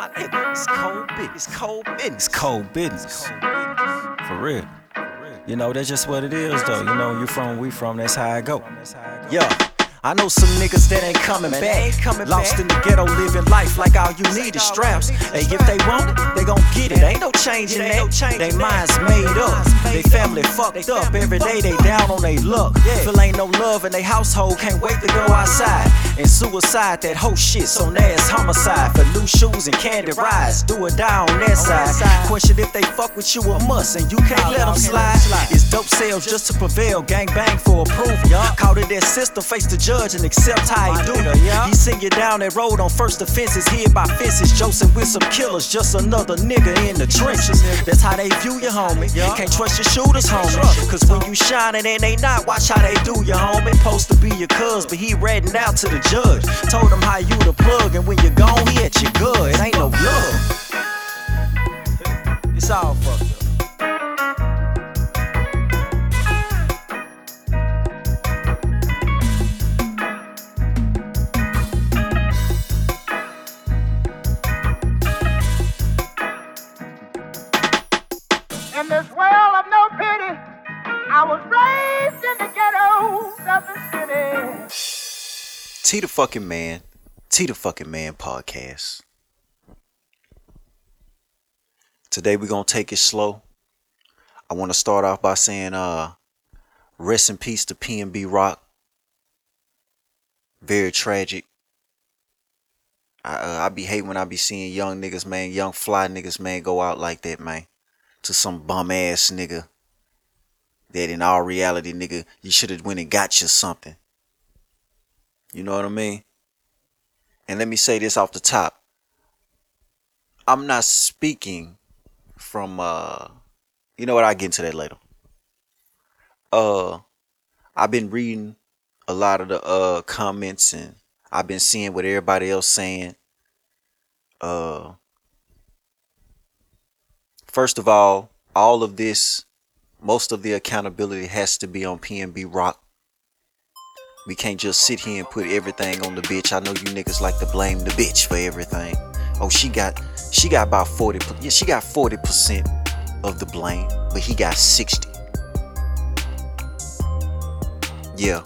my nigga. It's cold business. It's cold business. It's cold business. For real. You know, that's just what it is, though. You know, you from, we from, that's how I go. Yeah. I know some niggas that ain't coming back. Lost in the ghetto, living life like all you need is straps. And if they want it, they gon' get it. Ain't no changing that. They minds made up. They family fucked up. Every day they down on they luck. Feel ain't no love in they household. Can't wait to go outside. And suicide, that whole shit's on ass homicide. For new shoes and candy rides. Do or die on that side. Question if they fuck with you a must, and you can't let them slide. It's dope sales just to prevail. Gang bang for approval. Caught in that system, face the judge and accept how he do it. He send you down that road on first offenses, hid by fences, Joseph with some killers, just another nigga in the trenches. That's how they view you, homie. Can't trust your shooters, homie. Cause when you shining and they not, watch how they do you, homie. Supposed to be your cuz, but he ratting out to the judge. Told him how you the plug, and when you gone, he at your good. It ain't no love. It's all fucked up. T the fucking man podcast. Today we're gonna take it slow. I want to start off by saying, rest in peace to PNB Rock. Very tragic. I be hate when I be seeing young niggas, man, young fly niggas, man, go out like that, man, to some bum ass nigga. That in all reality, nigga, you should have went and got you something. You know what I mean? And let me say this off the top. I'm not speaking from, you know what, I'll get into that later. I've been reading a lot of the comments, and I've been seeing what everybody else saying. First of all of this, most of the accountability has to be on PNB Rock. We can't just sit here and put everything on the bitch. I know you niggas like to blame the bitch for everything. Oh, she got about 40. Yeah, she got 40% of the blame, but he got 60. Yeah,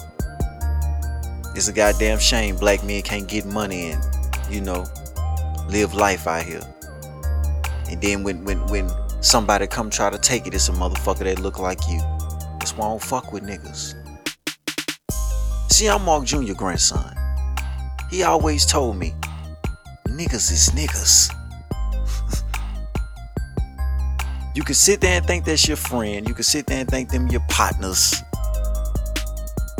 it's a goddamn shame black men can't get money and, you know, live life out here. And then when somebody come try to take it, it's a motherfucker that look like you. That's why I don't fuck with niggas. See, I'm Mark Jr. grandson. He always told me, niggas is niggas. You can sit there and think that's your friend. You can sit there and think them your partners.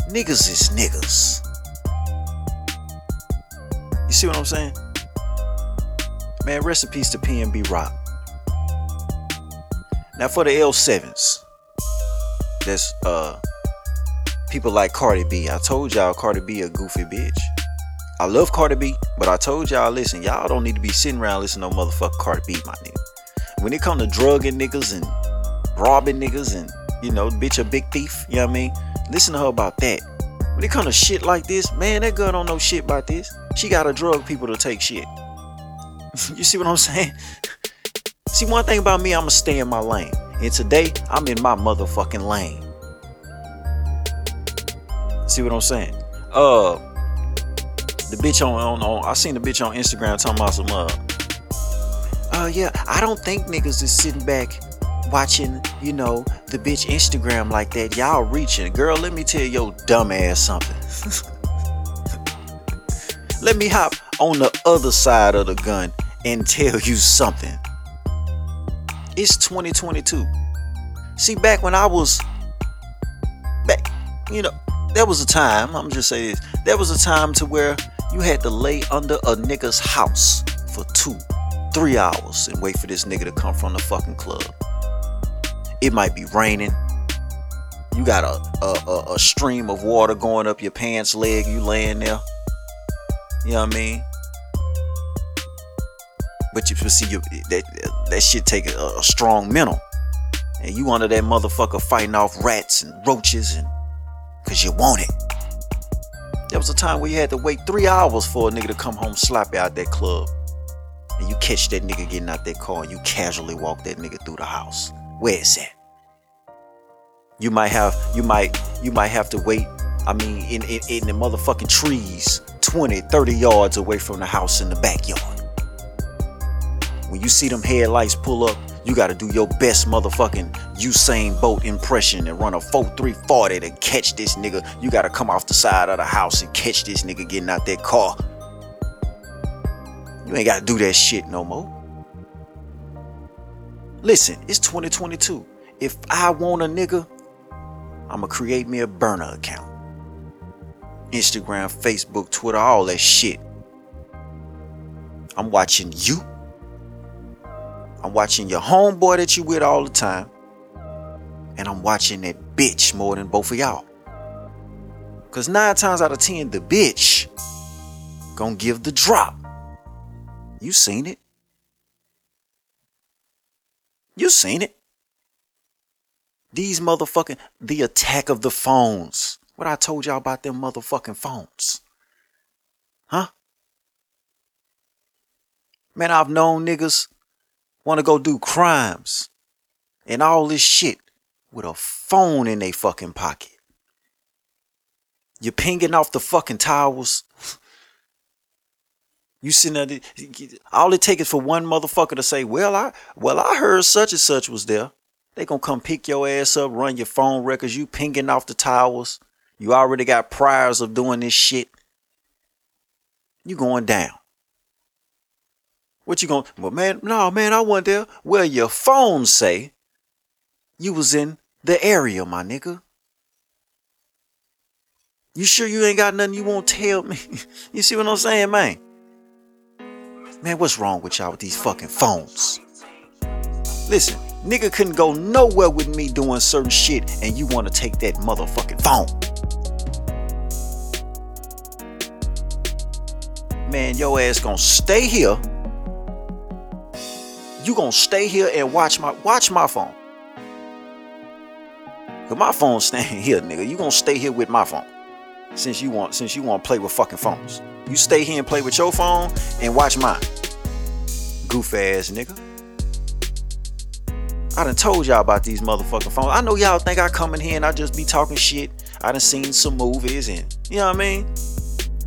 Niggas is niggas. You see what I'm saying? Man, rest in peace to PNB Rock. Now for the L7s. That's people like Cardi B. I told y'all Cardi B a goofy bitch. I love Cardi B, but I told y'all, listen, y'all don't need to be sitting around listening to no motherfucking Cardi B, my nigga. When it come to drugging niggas and robbing niggas and, you know, bitch a big thief, you know what I mean? Listen to her about that. When it come to shit like this, man, that girl don't know shit about this. She gotta drug people to take shit. You see what I'm saying? See, one thing about me, I'ma stay in my lane. And today, I'm in my motherfucking lane. See what I'm saying? The bitch on I seen the bitch on Instagram talking about some yeah, I don't think niggas is sitting back watching, you know, the bitch Instagram like that. Y'all reaching. Girl, let me tell your dumb ass something. Let me hop on the other side of the gun and tell you something. It's 2022. See, back when I was back, you know, there was a time, I'm just saying this, there was a time to where you had to lay under a nigga's house for 2-3 hours and wait for this nigga to come from the fucking club. It might be raining. You got a stream of water going up your pants leg, you laying there. You know what I mean? But you see, that shit take a strong mental. And you under that motherfucker fighting off rats and roaches and cause you want it. There was a time where you had to wait 3 hours for a nigga to come home sloppy out that club. and you catch that nigga getting out that car and you casually walk that nigga through the house, where is that? You might have to wait, I mean, in the motherfucking trees 20, 30 yards away from the house in the backyard. When you see them headlights pull up, you gotta do your best motherfucking Usain Bolt impression and run a 4.340 to catch this nigga. You gotta come off the side of the house and catch this nigga getting out that car. You ain't gotta do that shit no more. Listen, it's 2022. If I want a nigga, I'ma create me a burner account. Instagram, Facebook, Twitter, all that shit. I'm watching you. I'm watching your homeboy that you with all the time. And I'm watching that bitch more than both of y'all. Cause 9 times out of 10, the bitch gonna give the drop. You seen it. You seen it. These motherfucking, the attack of the phones. What I told y'all about them motherfucking phones. Huh? Man, I've known niggas want to go do crimes and all this shit with a phone in their fucking pocket. You're pinging off the fucking towers. You sitting there, all it takes is for one motherfucker to say, well, I heard such and such was there. They gonna come pick your ass up, run your phone records. You pinging off the towers. You already got priors of doing this shit. You going down. What you gonna, well, man, no, man, I wasn't there. Well, your phone say you was in the area, my nigga. You sure you ain't got nothing you won't tell me? You see what I'm saying, man? Man, what's wrong with y'all with these fucking phones? Listen, nigga couldn't go nowhere with me doing certain shit, and you want to take that motherfucking phone. Man, your ass gonna stay here. You gonna stay here and watch my phone. Cause my phone's staying here, nigga. You gonna stay here with my phone. Since you want to play with fucking phones. You stay here and play with your phone and watch mine. Goof ass nigga. I done told y'all about these motherfucking phones. I know y'all think I come in here and I just be talking shit. I done seen some movies and you know what I mean?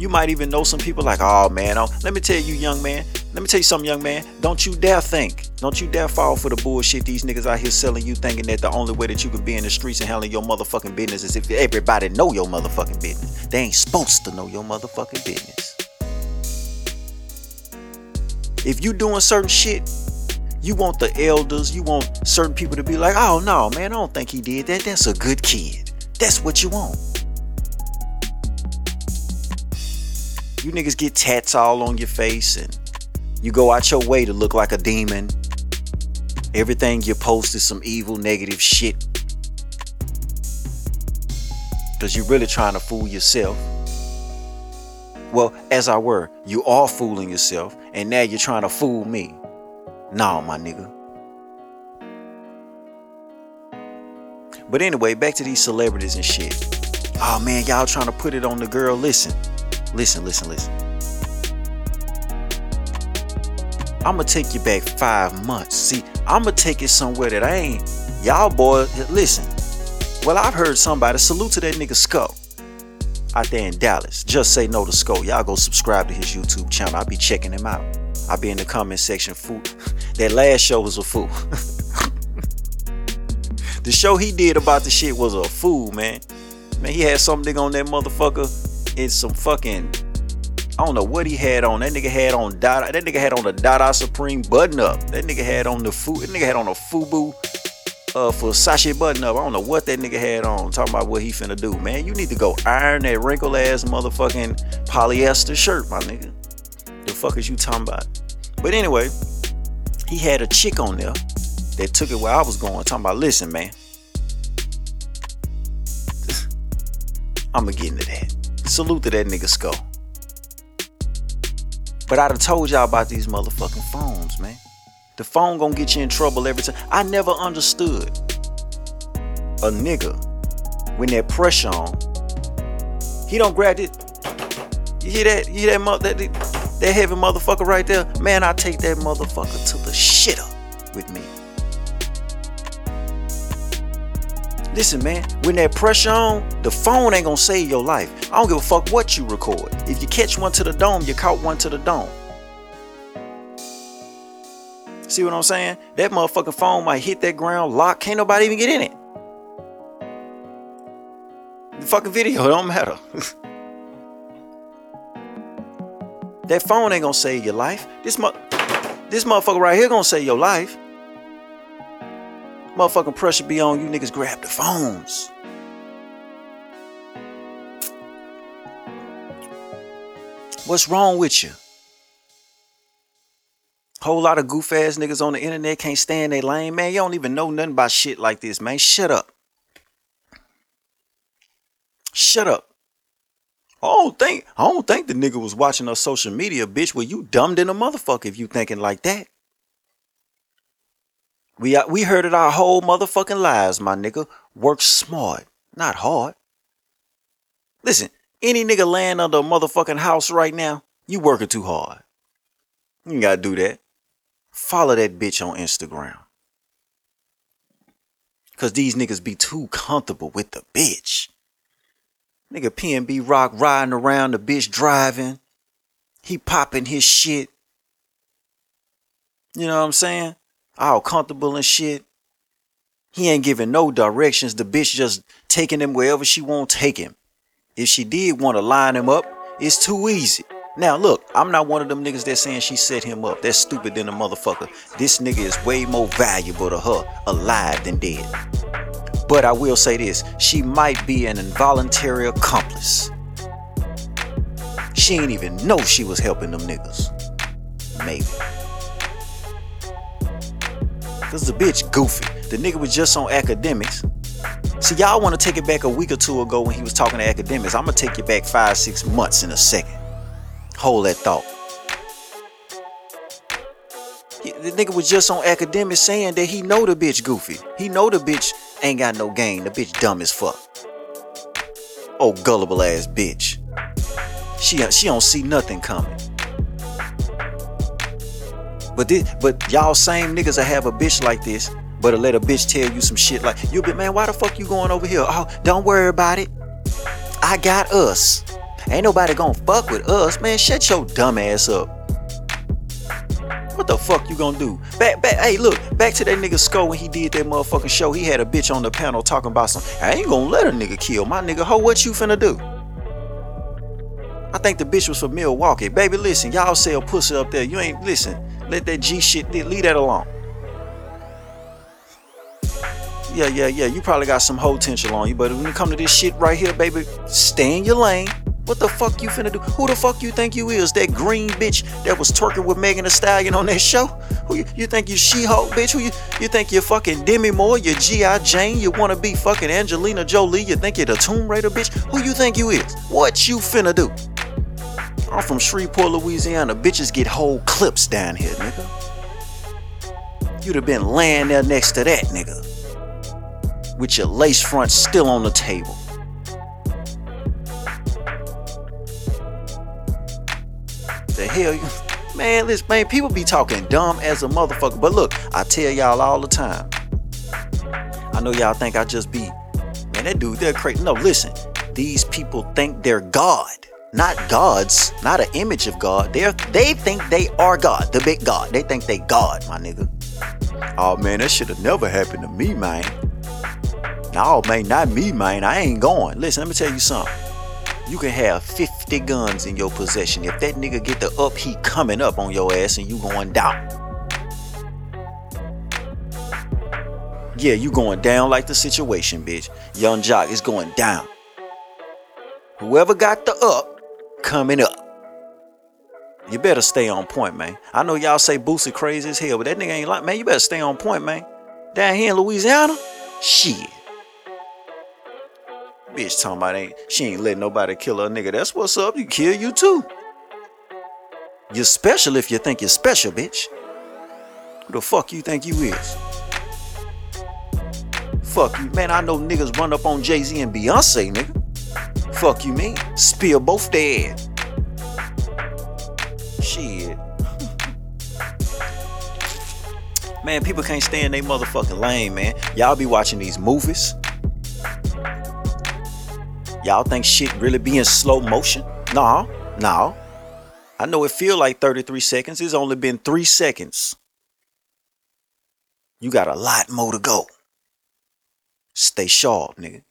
You might even know some people like, oh man, let me tell you, young man. Let me tell you something, young man. Don't you dare think. Don't you dare fall for the bullshit these niggas out here selling you, thinking that the only way that you can be in the streets and handling your motherfucking business is if everybody know your motherfucking business. They ain't supposed to know your motherfucking business. If you doing certain shit, you want the elders, you want certain people to be like, oh no, man, I don't think he did that. That's a good kid. That's what you want. You niggas get tats all on your face and you go out your way to look like a demon. Everything you post is some evil, negative shit. Because you're really trying to fool yourself. Well, as I were, you are fooling yourself. And now you're trying to fool me. Nah, my nigga. But anyway, back to these celebrities and shit. Oh man, y'all trying to put it on the girl. Listen. I'ma take you back 5 months. See, I'ma take it somewhere that I ain't. Y'all boys, listen. Well, I've heard somebody, salute to that nigga Skull out there in Dallas. Just say no to Skull. Y'all go subscribe to his YouTube channel. I be checking him out. I be in the comment section. Fool. That last show was a fool. The show he did about the shit was a fool, man. Man, he had some nigga on that motherfucker in some fucking, I don't know what he had on. That nigga had on a Dada Supreme button up. That nigga had on a FUBU Versace button up. I don't know what that nigga had on. Talking about what he finna do, man. You need to go iron that wrinkled ass motherfucking polyester shirt, my nigga. The fuck is you talking about? But anyway, he had a chick on there that took it where I was going. Talking about, listen, man. I'ma get into that. Salute to that nigga Skull. But I done told y'all about these motherfucking phones, man. The phone gonna get you in trouble every time. I never understood a nigga when that pressure on, he don't grab it. You hear that? You hear that? That heavy motherfucker right there, man, I take that motherfucker to the shit up with me. Listen, man, when that pressure on, the phone ain't gonna save your life. I don't give a fuck what you record. If you catch one to the dome, you caught one to the dome. See what I'm saying? That motherfucking phone might hit that ground, lock, can't nobody even get in it. The fucking video don't matter. That phone ain't gonna save your life. This motherfucker right here gonna save your life. Motherfucking pressure be on you niggas, grab the phones. What's wrong with you? Whole lot of goof ass niggas on the internet can't stand they lane. Man, you don't even know nothing about shit like this, man. Shut up. Shut up. I don't think the nigga was watching our social media, bitch. Well, you dumb than a motherfucker if you thinking like that. We heard it our whole motherfucking lives, my nigga. Work smart, not hard. Listen, any nigga laying under a motherfucking house right now, you working too hard. You ain't gotta do that. Follow that bitch on Instagram. Cause these niggas be too comfortable with the bitch. Nigga PNB Rock riding around, the bitch driving. He popping his shit. You know what I'm saying? All comfortable and shit. He ain't giving no directions. The bitch just taking him wherever she won't take him. If she did want to line him up, it's too easy. Now look, I'm not one of them niggas that's saying she set him up. That's stupid than a motherfucker. This nigga is way more valuable to her alive than dead. But I will say this, she might be an involuntary accomplice. She ain't even know she was helping them niggas. Maybe. Cause the bitch goofy. The nigga was just on academics. See, y'all want to take it back a week or two ago when he was talking to academics. I'm going to take you back 5-6 months in a second. Hold that thought. The nigga was just on academics saying that he know the bitch goofy. He know the bitch ain't got no game. The bitch dumb as fuck. Oh, gullible ass bitch. She don't see nothing coming. But y'all same niggas that have a bitch like this, but let a bitch tell you some shit like, you be, man, why the fuck you going over here? Oh, don't worry about it. I got us. Ain't nobody gonna fuck with us, man. Shut your dumb ass up. What the fuck you gonna do? Hey, look, back to that nigga Skull when he did that motherfucking show. He had a bitch on the panel talking about some, I ain't gonna let a nigga kill my nigga. Ho, what you finna do? I think the bitch was from Milwaukee. Baby, listen, y'all sell pussy up there. You ain't, listen. Let that G shit, leave that alone. Yeah. You probably got some hoe tension on you, but when it come to this shit right here, baby, stay in your lane. What the fuck you finna do? Who the fuck you think you is? That green bitch that was twerking with Megan Thee Stallion on that show? Who you think you She Hulk, bitch? Who you think you fucking Demi Moore? You G.I. Jane? You wanna be fucking Angelina Jolie? You think you the Tomb Raider, bitch? Who you think you is? What you finna do? I'm from Shreveport, Louisiana. Bitches get whole clips down here, nigga. You'd have been laying there next to that, nigga. With your lace front still on the table. The hell you... Man, listen, man, people be talking dumb as a motherfucker. But look, I tell y'all all the time. I know y'all think I just be... Man, that dude, they're crazy. No, listen. These people think they're God. Not gods, not an image of God. They think they are God, the big God. They think they God, my nigga. Oh man, that should have never happened to me, man. No, man, not me, man. I ain't going. Listen, let me tell you something. You can have 50 guns in your possession. If that nigga get the up, he coming up on your ass and you going down. Yeah, you going down like the situation, bitch. Young Jock is going down. Whoever got the up, coming up. You better stay on point, man. I know y'all say Boosie crazy as hell, but that nigga ain't like, man, you better stay on point, man. Down here in Louisiana, shit. Bitch talking about she ain't letting nobody kill her nigga. That's what's up, you kill you too. You're special if you think you're special, bitch. Who the fuck you think you is? Fuck you, man, I know niggas run up on Jay-Z and Beyoncé, nigga. Fuck you mean? Spill both their head. shit. Man, people can't stay in they motherfucking lane, man. Y'all be watching these movies. Y'all think shit really be in slow motion? Nah. I know it feel like 33 seconds. It's only been 3 seconds. You got a lot more to go. Stay sharp, nigga.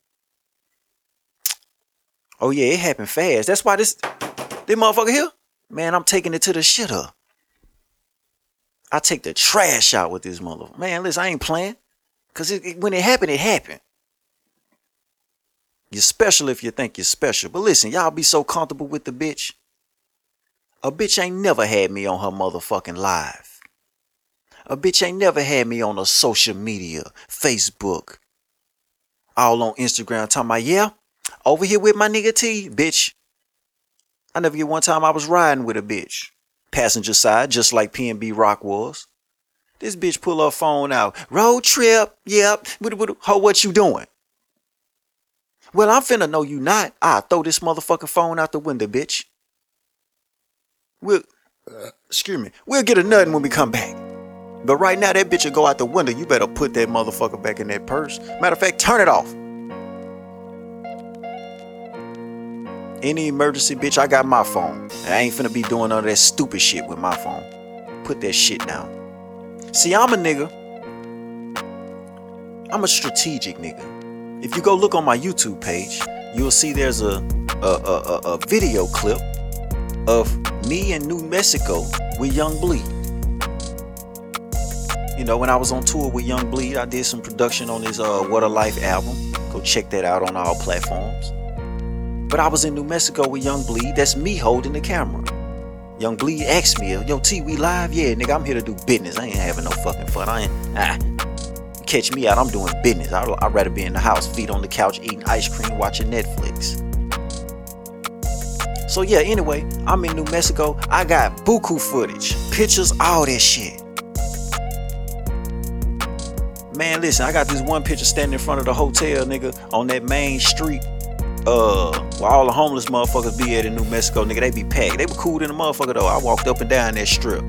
Oh yeah, it happened fast. That's why this motherfucker here, man, I'm taking it to the shitter. I take the trash out with this motherfucker. Man, listen, I ain't playing. Because when it happened, it happened. You're special if you think you're special. But listen, y'all be so comfortable with the bitch. A bitch ain't never had me on her motherfucking live. A bitch ain't never had me on her social media, Facebook. All on Instagram talking about, yeah, over here with my nigga T, bitch. I never get one time I was riding with a bitch. Passenger side, just like PNB Rock was. This bitch pull her phone out. Road trip, yep. Ho, what you doing? Well, I'm finna know you not. I throw this motherfucking phone out the window, bitch. We'll get a nuttin' when we come back. But right now, that bitch will go out the window. You better put that motherfucker back in that purse. Matter of fact, turn it off. Any emergency, bitch, I got my phone. I ain't finna be doing all that stupid shit with my phone. Put that shit down. See, I'm a nigga. I'm a strategic nigga. If you go look on my YouTube page, you'll see there's a video clip of me in New Mexico with Young Bleed. You know, when I was on tour with Young Bleed, I did some production on his What a Life album. Go check that out on all platforms. But I was in New Mexico with Young Bleed. That's me holding the camera. Young Bleed asked me, yo, T, we live? Yeah, nigga, I'm here to do business. I ain't having no fucking fun. Catch me out. I'm doing business. I'd rather be in the house, feet on the couch, eating ice cream, watching Netflix. So yeah, anyway, I'm in New Mexico. I got buku footage, pictures, all that shit. Man, listen, I got this one picture standing in front of the hotel, nigga, on that main street. Where all the homeless motherfuckers be at in New Mexico, nigga, they be packed. They were cool than a motherfucker though. I walked up and down that strip.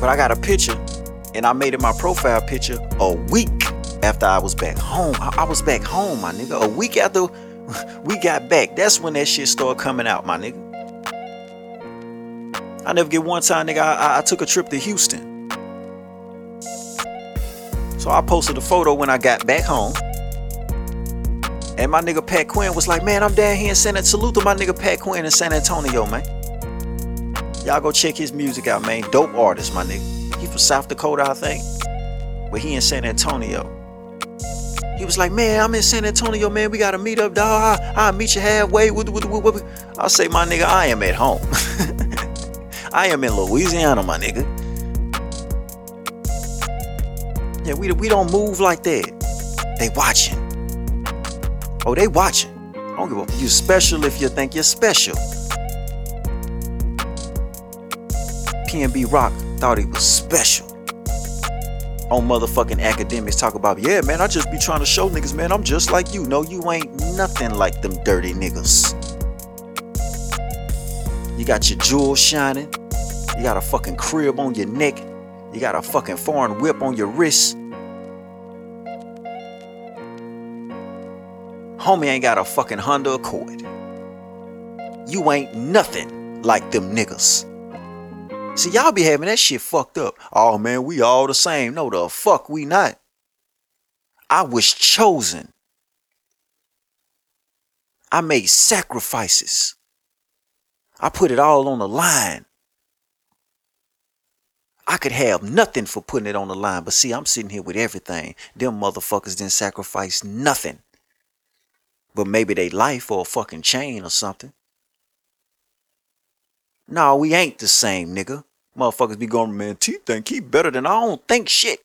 But I got a picture, and I made it my profile picture a week after I was back home. I was back home, my nigga. A week after we got back, that's when that shit started coming out, my nigga. I never get one time, nigga. I took a trip to Houston, so I posted a photo when I got back home. And my nigga Pat Quinn was like, man, I'm down here in San Antonio. Salute to my nigga Pat Quinn in San Antonio, man. Y'all go check his music out, man. Dope artist, my nigga. He from South Dakota, I think. But he in San Antonio. He was like, man, I'm in San Antonio, man. We got to meet up, dog. I'll meet you halfway. I'll say, my nigga, I am at home. I am in Louisiana, my nigga. Yeah, we don't move like that. They watching. Oh, they watching. I don't give a fuck. You special if you think you're special. PNB Rock thought he was special. On motherfucking academics talk about, yeah, man, I just be trying to show niggas, man, I'm just like you. No, you ain't nothing like them dirty niggas. You got your jewels shining. You got a fucking crib on your neck. You got a fucking foreign whip on your wrist. Homie ain't got a fucking Honda Accord. You ain't nothing like them niggas. See, y'all be having that shit fucked up. Oh, man, we all the same. No, the fuck we not. I was chosen. I made sacrifices. I put it all on the line. I could have nothing for putting it on the line. But see, I'm sitting here with everything. Them motherfuckers didn't sacrifice nothing. But maybe they life or a fucking chain or something. No, we ain't the same, nigga. Motherfuckers be going, man, T think he better than I don't think shit.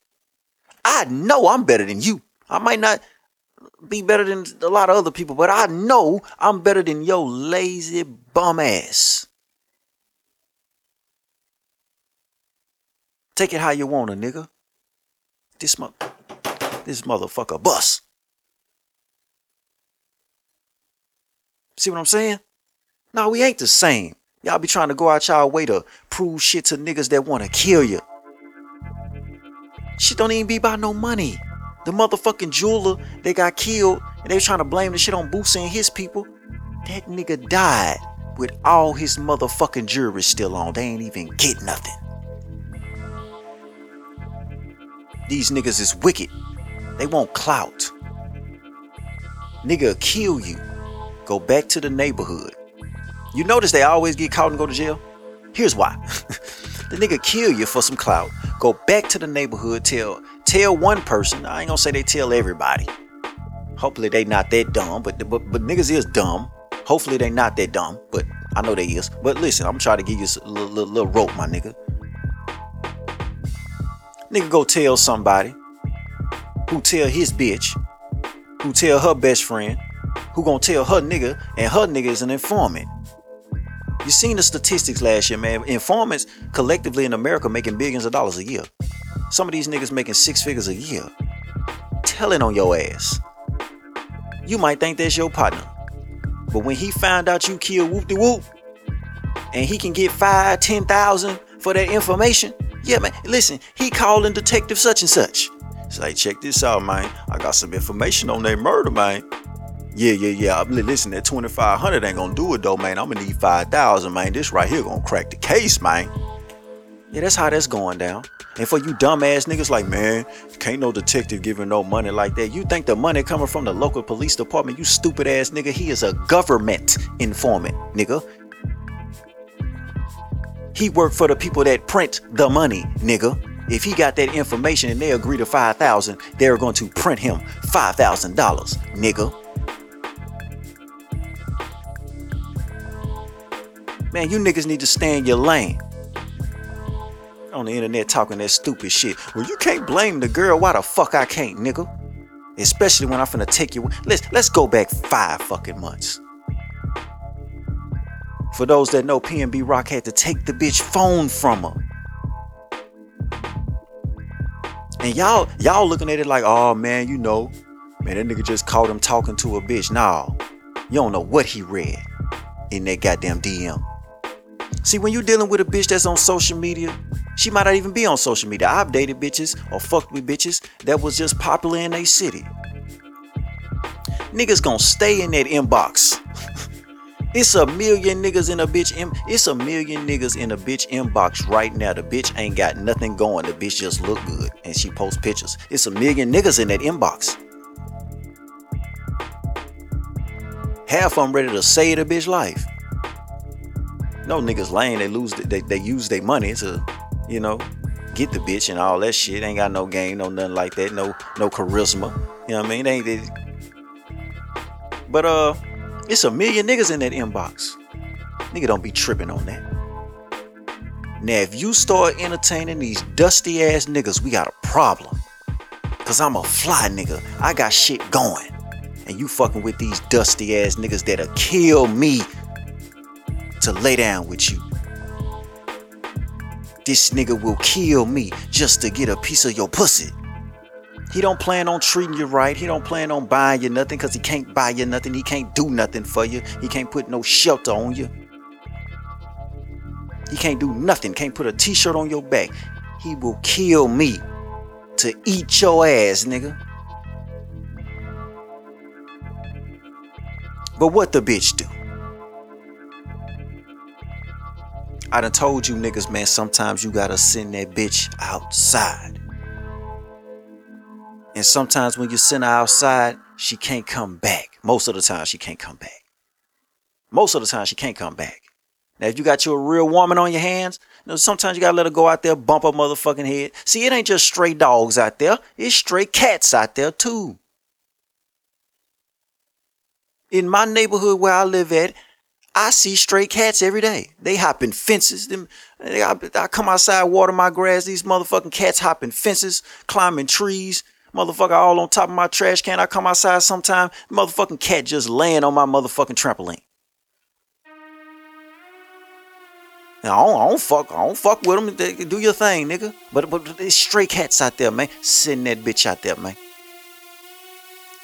I know I'm better than you. I might not be better than a lot of other people, but I know I'm better than your lazy bum ass. Take it how you want to, nigga. This motherfucker bust. See what I'm saying? No, we ain't the same. Y'all be trying to go out y'all way to prove shit to niggas that want to kill you. Shit don't even be about no money. The motherfucking jeweler that got killed, and they was trying to blame the shit on Boosie and his people. That nigga died with all his motherfucking jewelry still on. They ain't even get nothing. These niggas is wicked. They want clout. Nigga kill you. Go back to the neighborhood. You notice they always get caught and go to jail? Here's why. The nigga kill you for some clout. Go back to the neighborhood, tell one person. I ain't gonna say they tell everybody. Hopefully they not that dumb, but niggas is dumb. Hopefully they not that dumb, but I know they is. But listen, I'm trying to give you a little rope, my nigga. Nigga go tell somebody who tell his bitch, who tell her best friend, who gonna tell her nigga, and her nigga is an informant. You seen the statistics last year, man. Informants collectively in America making billions of dollars a year. Some of these niggas making six figures a year. Telling on your ass. You might think that's your partner. But when he found out you killed whoop-de-whoop, and he can get $5,000-$10,000 for that information, yeah, man, listen, he calling detective such and such. It's like, check this out, man. I got some information on that murder, man. Yeah. Listen, that $2,500 ain't gonna do it though, man. I'm gonna need $5,000, man. This right here gonna crack the case, man. Yeah, that's how that's going down. And for you dumbass niggas like, man, can't no detective giving no money like that. You think the money coming from the local police department, you stupid ass nigga. He is a government informant, nigga. He worked for the people that print the money, nigga. If he got that information and they agree to $5,000, they're going to print him $5,000, nigga. Man, you niggas need to stay in your lane. On the internet talking that stupid shit. Well, you can't blame the girl. Why the fuck I can't, nigga? Especially when I'm finna take you. Let's go back 5 fucking months. For those that know, PNB Rock had to take the bitch phone from her. And y'all looking at it like, oh man, you know, man, that nigga just caught him talking to a bitch. Nah, you don't know what he read in that goddamn DM. See, when you dealing with a bitch that's on social media, she might not even be on social media. I've dated bitches or fucked with bitches that was just popular in their city. Niggas gonna stay in that inbox. It's a million niggas in a bitch inbox right now. The bitch ain't got nothing going. The bitch just look good and she posts pictures. It's a million niggas in that inbox. Half of them ready to save the bitch life. No niggas lame. They lose. They use their money to, you know, get the bitch and all that shit. Ain't got no game, no nothing like that. No charisma. You know what I mean? They but it's a million niggas in that inbox. Nigga, don't be tripping on that. Now, if you start entertaining these dusty ass niggas, we got a problem. Cause I'm a fly nigga. I got shit going. And you fucking with these dusty ass niggas that'll kill me to lay down with you. This nigga will kill me just to get a piece of your pussy. He don't plan on treating you right. He don't plan on buying you nothing, because he can't buy you nothing. He can't do nothing for you. He can't put no shelter on you. He can't do nothing. Can't put a t-shirt on your back. He will kill me to eat your ass, nigga. But what the bitch do? I done told you niggas, man, sometimes you gotta send that bitch outside. And sometimes when you send her outside, she can't come back. Most of the time, she can't come back. Now, if you got you a real woman on your hands, you know, sometimes you gotta let her go out there, bump her motherfucking head. See, it ain't just stray dogs out there. It's stray cats out there, too. In my neighborhood where I live at, I see stray cats every day. They hopping fences. I come outside, water my grass. These motherfucking cats hopping fences, climbing trees. Motherfucker all on top of my trash can. I come outside sometime, motherfucking cat just laying on my motherfucking trampoline. Now, I don't fuck with them. They do your thing, nigga. But there's stray cats out there, man. Send that bitch out there, man.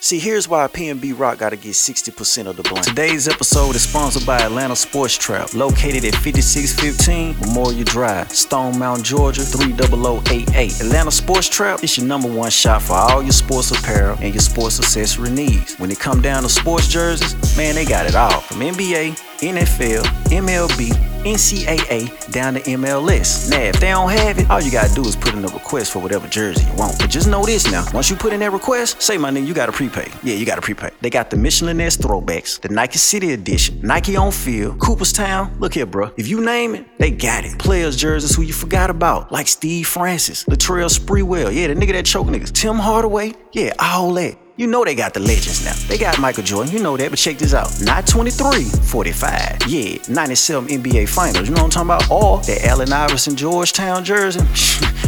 See, here's why PNB Rock gotta get 60% of the blame. Today's episode is sponsored by Atlanta Sports Trap, located at 5615 Memorial Drive, Stone Mountain, Georgia 30088. Atlanta Sports Trap is your number one shop for all your sports apparel and your sports accessory needs. When it come down to sports jerseys, man, they got it all. From NBA, NFL, MLB, NCAA, down to MLS. Now, if they don't have it, all you gotta do is put in a request for whatever jersey you want. But just know this now, once you put in that request, say, my nigga, you gotta prepay. Yeah, you gotta prepay. They got the Michelin-esque throwbacks, the Nike City Edition, Nike on Field, Cooperstown. Look here, bro. If you name it, they got it. Players jerseys who you forgot about, like Steve Francis, Latrell Sprewell. Yeah, the nigga that choke niggas. Tim Hardaway. Yeah, all that. You know they got the legends now. They got Michael Jordan, you know that, but check this out. Not 23, 45. Yeah, 97 NBA Finals, you know what I'm talking about? Or that Allen Iverson Georgetown jersey,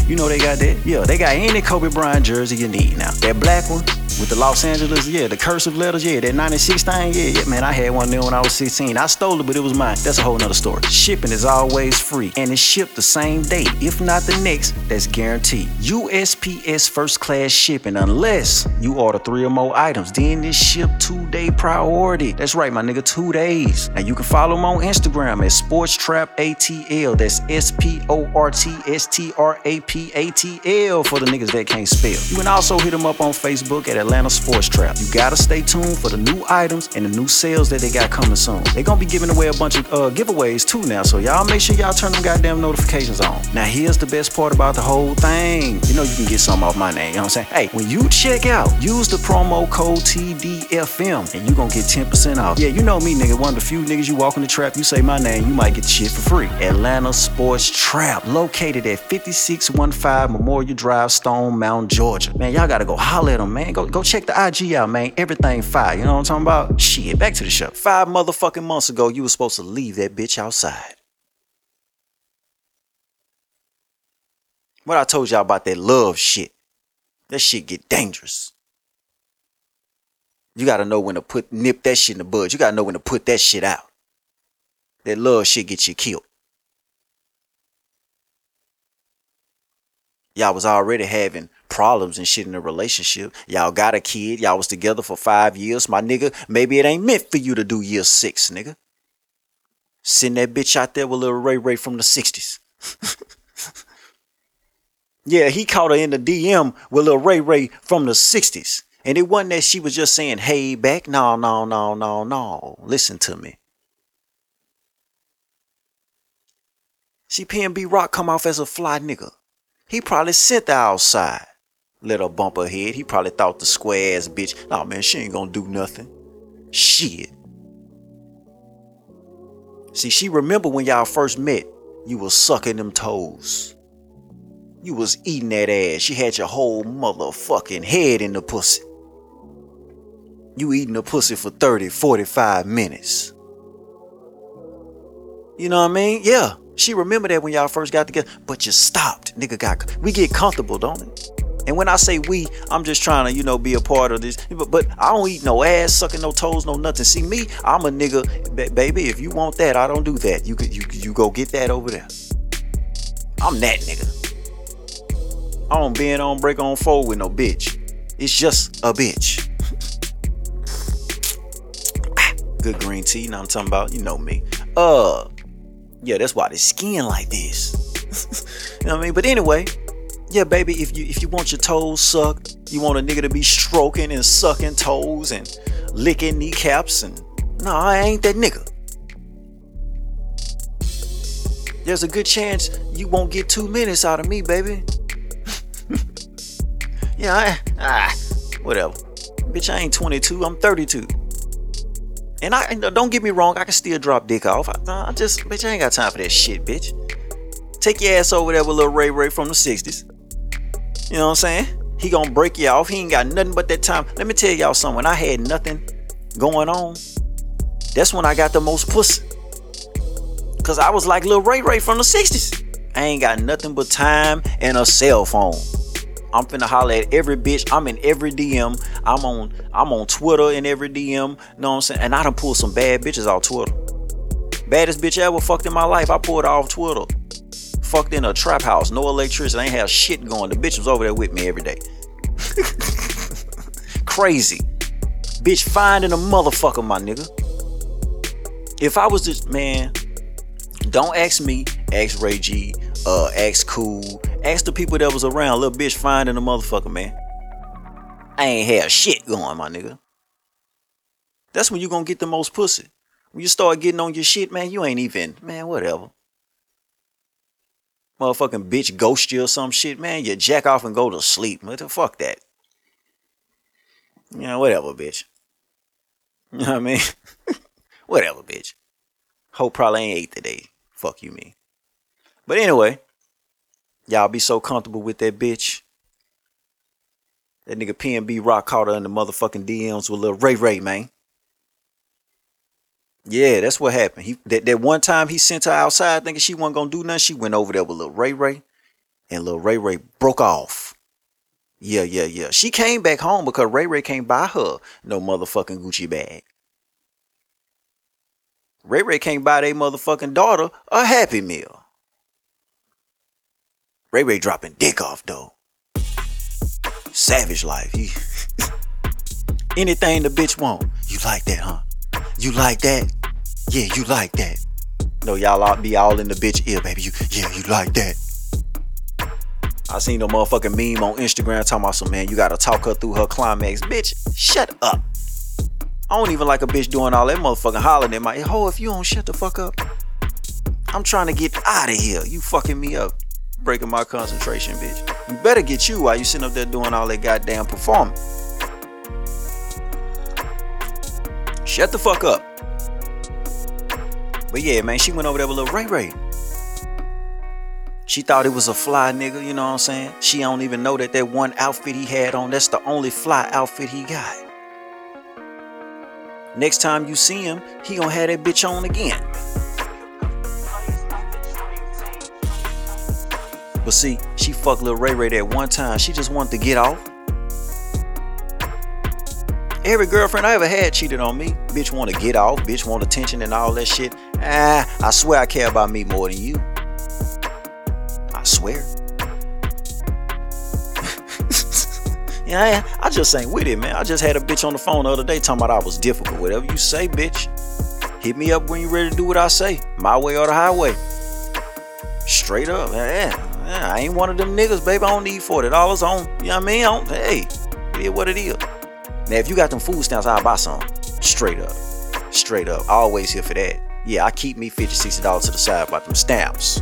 you know they got that. Yeah, they got any Kobe Bryant jersey you need now. That black one with the Los Angeles, yeah, the cursive letters, yeah, that 96 thing, yeah, man, I had one there when I was 16. I stole it, but it was mine. That's a whole nother story. Shipping is always free, and it's shipped the same day, if not the next, that's guaranteed. USPS first class shipping, unless you order 3 or more items, then it's shipped 2-day priority. That's right, my nigga, 2 days. Now you can follow them on Instagram at SportsTrapATL, that's SportsTrapATL for the niggas that can't spell. You can also hit them up on Facebook at Atlanta Sports Trap. You gotta stay tuned for the new items and the new sales that they got coming soon. They gonna be giving away a bunch of giveaways too now, so y'all make sure y'all turn them goddamn notifications on. Now here's the best part about the whole thing. You know you can get something off my name, you know what I'm saying? Hey, when you check out, use the promo code TDFM and you gonna get 10% off. Yeah, you know me, nigga, one of the few niggas you walk in the trap, you say my name, you might get the shit for free. Atlanta Sports Trap, located at 5615 Memorial Drive, Stone Mountain, Georgia. Man, y'all gotta go holler at them, man. Go check the IG out, man. Everything fire. You know what I'm talking about? Shit, back to the show. 5 motherfucking months ago, you were supposed to leave that bitch outside. What I told y'all about that love shit. That shit get dangerous. You gotta know when to nip that shit in the bud. You gotta know when to put that shit out. That love shit get you killed. Y'all was already having problems and shit in a relationship. Y'all got a kid. Y'all was together for 5 years. My nigga, maybe it ain't meant for you to do year 6, nigga. Send that bitch out there with little Ray Ray from the 60s. Yeah, he caught her in the DM with little Ray Ray from the 60s. And it wasn't that she was just saying, hey, back. No. Listen to me. See, PNB Rock come off as a fly nigga. He probably sent her outside. Let her bump her head. He probably thought the square ass bitch, nah, man, she ain't gonna do nothing. Shit. See, she remember when y'all first met, you was sucking them toes. You was eating that ass. She had your whole motherfucking head in the pussy. You eating the pussy for 30, 45 minutes. You know what I mean? Yeah. She remember that when y'all first got together, but you stopped. Nigga got, we get comfortable, don't it? And when I say we, I'm just trying to, you know, be a part of this. But I don't eat no ass, sucking no toes, no nothing. See me, I'm a nigga, baby, if you want that, I don't do that. You go get that over there. I'm that nigga. I don't bend, on break, on fold with no bitch. It's just a bitch. Good green tea, you know what I'm talking about? You know me. Yeah, that's why they skin like this. You know what I mean? But anyway, yeah, baby, if you want your toes sucked, you want a nigga to be stroking and sucking toes and licking kneecaps and no, I ain't that nigga. There's a good chance you won't get 2 minutes out of me, baby. Yeah, whatever. Bitch, I ain't 22, I'm 32. And I don't get me wrong, I can still drop dick off. I just, bitch, I ain't got time for that shit, bitch. Take your ass over there with little Ray Ray from the 60s. You know what I'm saying? He gonna break you off. He ain't got nothing but that time. Let me tell y'all something. When I had nothing going on, that's when I got the most pussy. Cause I was like little Ray Ray from the 60s. I ain't got nothing but time and a cell phone. I'm finna holler at every bitch. I'm in every DM. I'm on Twitter in every DM. Know what I'm saying? And I done pulled some bad bitches off Twitter. Baddest bitch I ever fucked in my life, I pulled off Twitter. Fucked in a trap house, no electricity, I ain't have shit going. The bitch was over there with me every day. Crazy. Bitch, finding a motherfucker, my nigga. If I was this, man, don't ask me, ask Ray G, ask Cool, ask the people that was around. Little bitch finding a motherfucker, man. I ain't have shit going, my nigga. That's when you gonna get the most pussy. When you start getting on your shit, man, you ain't even, man, whatever. Motherfucking bitch ghost you or some shit, man. You jack off and go to sleep. What the fuck that? Yeah, whatever, bitch. You know what I mean? Whatever, bitch. Hope probably ain't ate today. Fuck you, me. But anyway, y'all be so comfortable with that bitch. That nigga PNB Rock caught her in the motherfucking DMs with little Ray Ray, man. Yeah, that's what happened. He that one time he sent her outside thinking she wasn't gonna do nothing. She went over there with Lil Ray Ray, and Lil Ray Ray broke off. Yeah. She came back home because Ray Ray can't buy her no motherfucking Gucci bag. Ray Ray can't buy their motherfucking daughter a Happy Meal. Ray Ray dropping dick off though. Savage life. Anything the bitch want. You like that, huh? You like that? Yeah, you like that. No, y'all all be all in the bitch ear, baby. You like that. I seen no motherfucking meme on Instagram talking about some man, you gotta talk her through her climax. Bitch, shut up. I don't even like a bitch doing all that motherfucking hollering at my ear. Oh, if you don't shut the fuck up, I'm trying to get out of here. You fucking me up. Breaking my concentration, bitch. You better get you while you sitting up there doing all that goddamn performing. Shut the fuck up. But yeah, man, she went over there with Lil Ray Ray. She thought it was a fly nigga, you know what I'm saying? She don't even know that that one outfit he had on, that's the only fly outfit he got. Next time you see him, he gonna have that bitch on again. But see, she fucked Lil Ray Ray that one time. She just wanted to get off. Every girlfriend I ever had cheated on me. Bitch want to get off. Bitch want attention and all that shit. I swear I care about me more than you. I swear. Yeah, I just ain't with it, man. I just had a bitch on the phone the other day talking about I was difficult. Whatever you say, bitch. Hit me up when you ready to do what I say. My way or the highway. Straight up. Yeah, I ain't one of them niggas, baby. I don't need $40 on. You know what I mean? Hey, it is what it is. Now, if you got them food stamps, I'll buy some. Straight up. Straight up. Always here for that. Yeah, I keep me $50, $60 to the side by them stamps.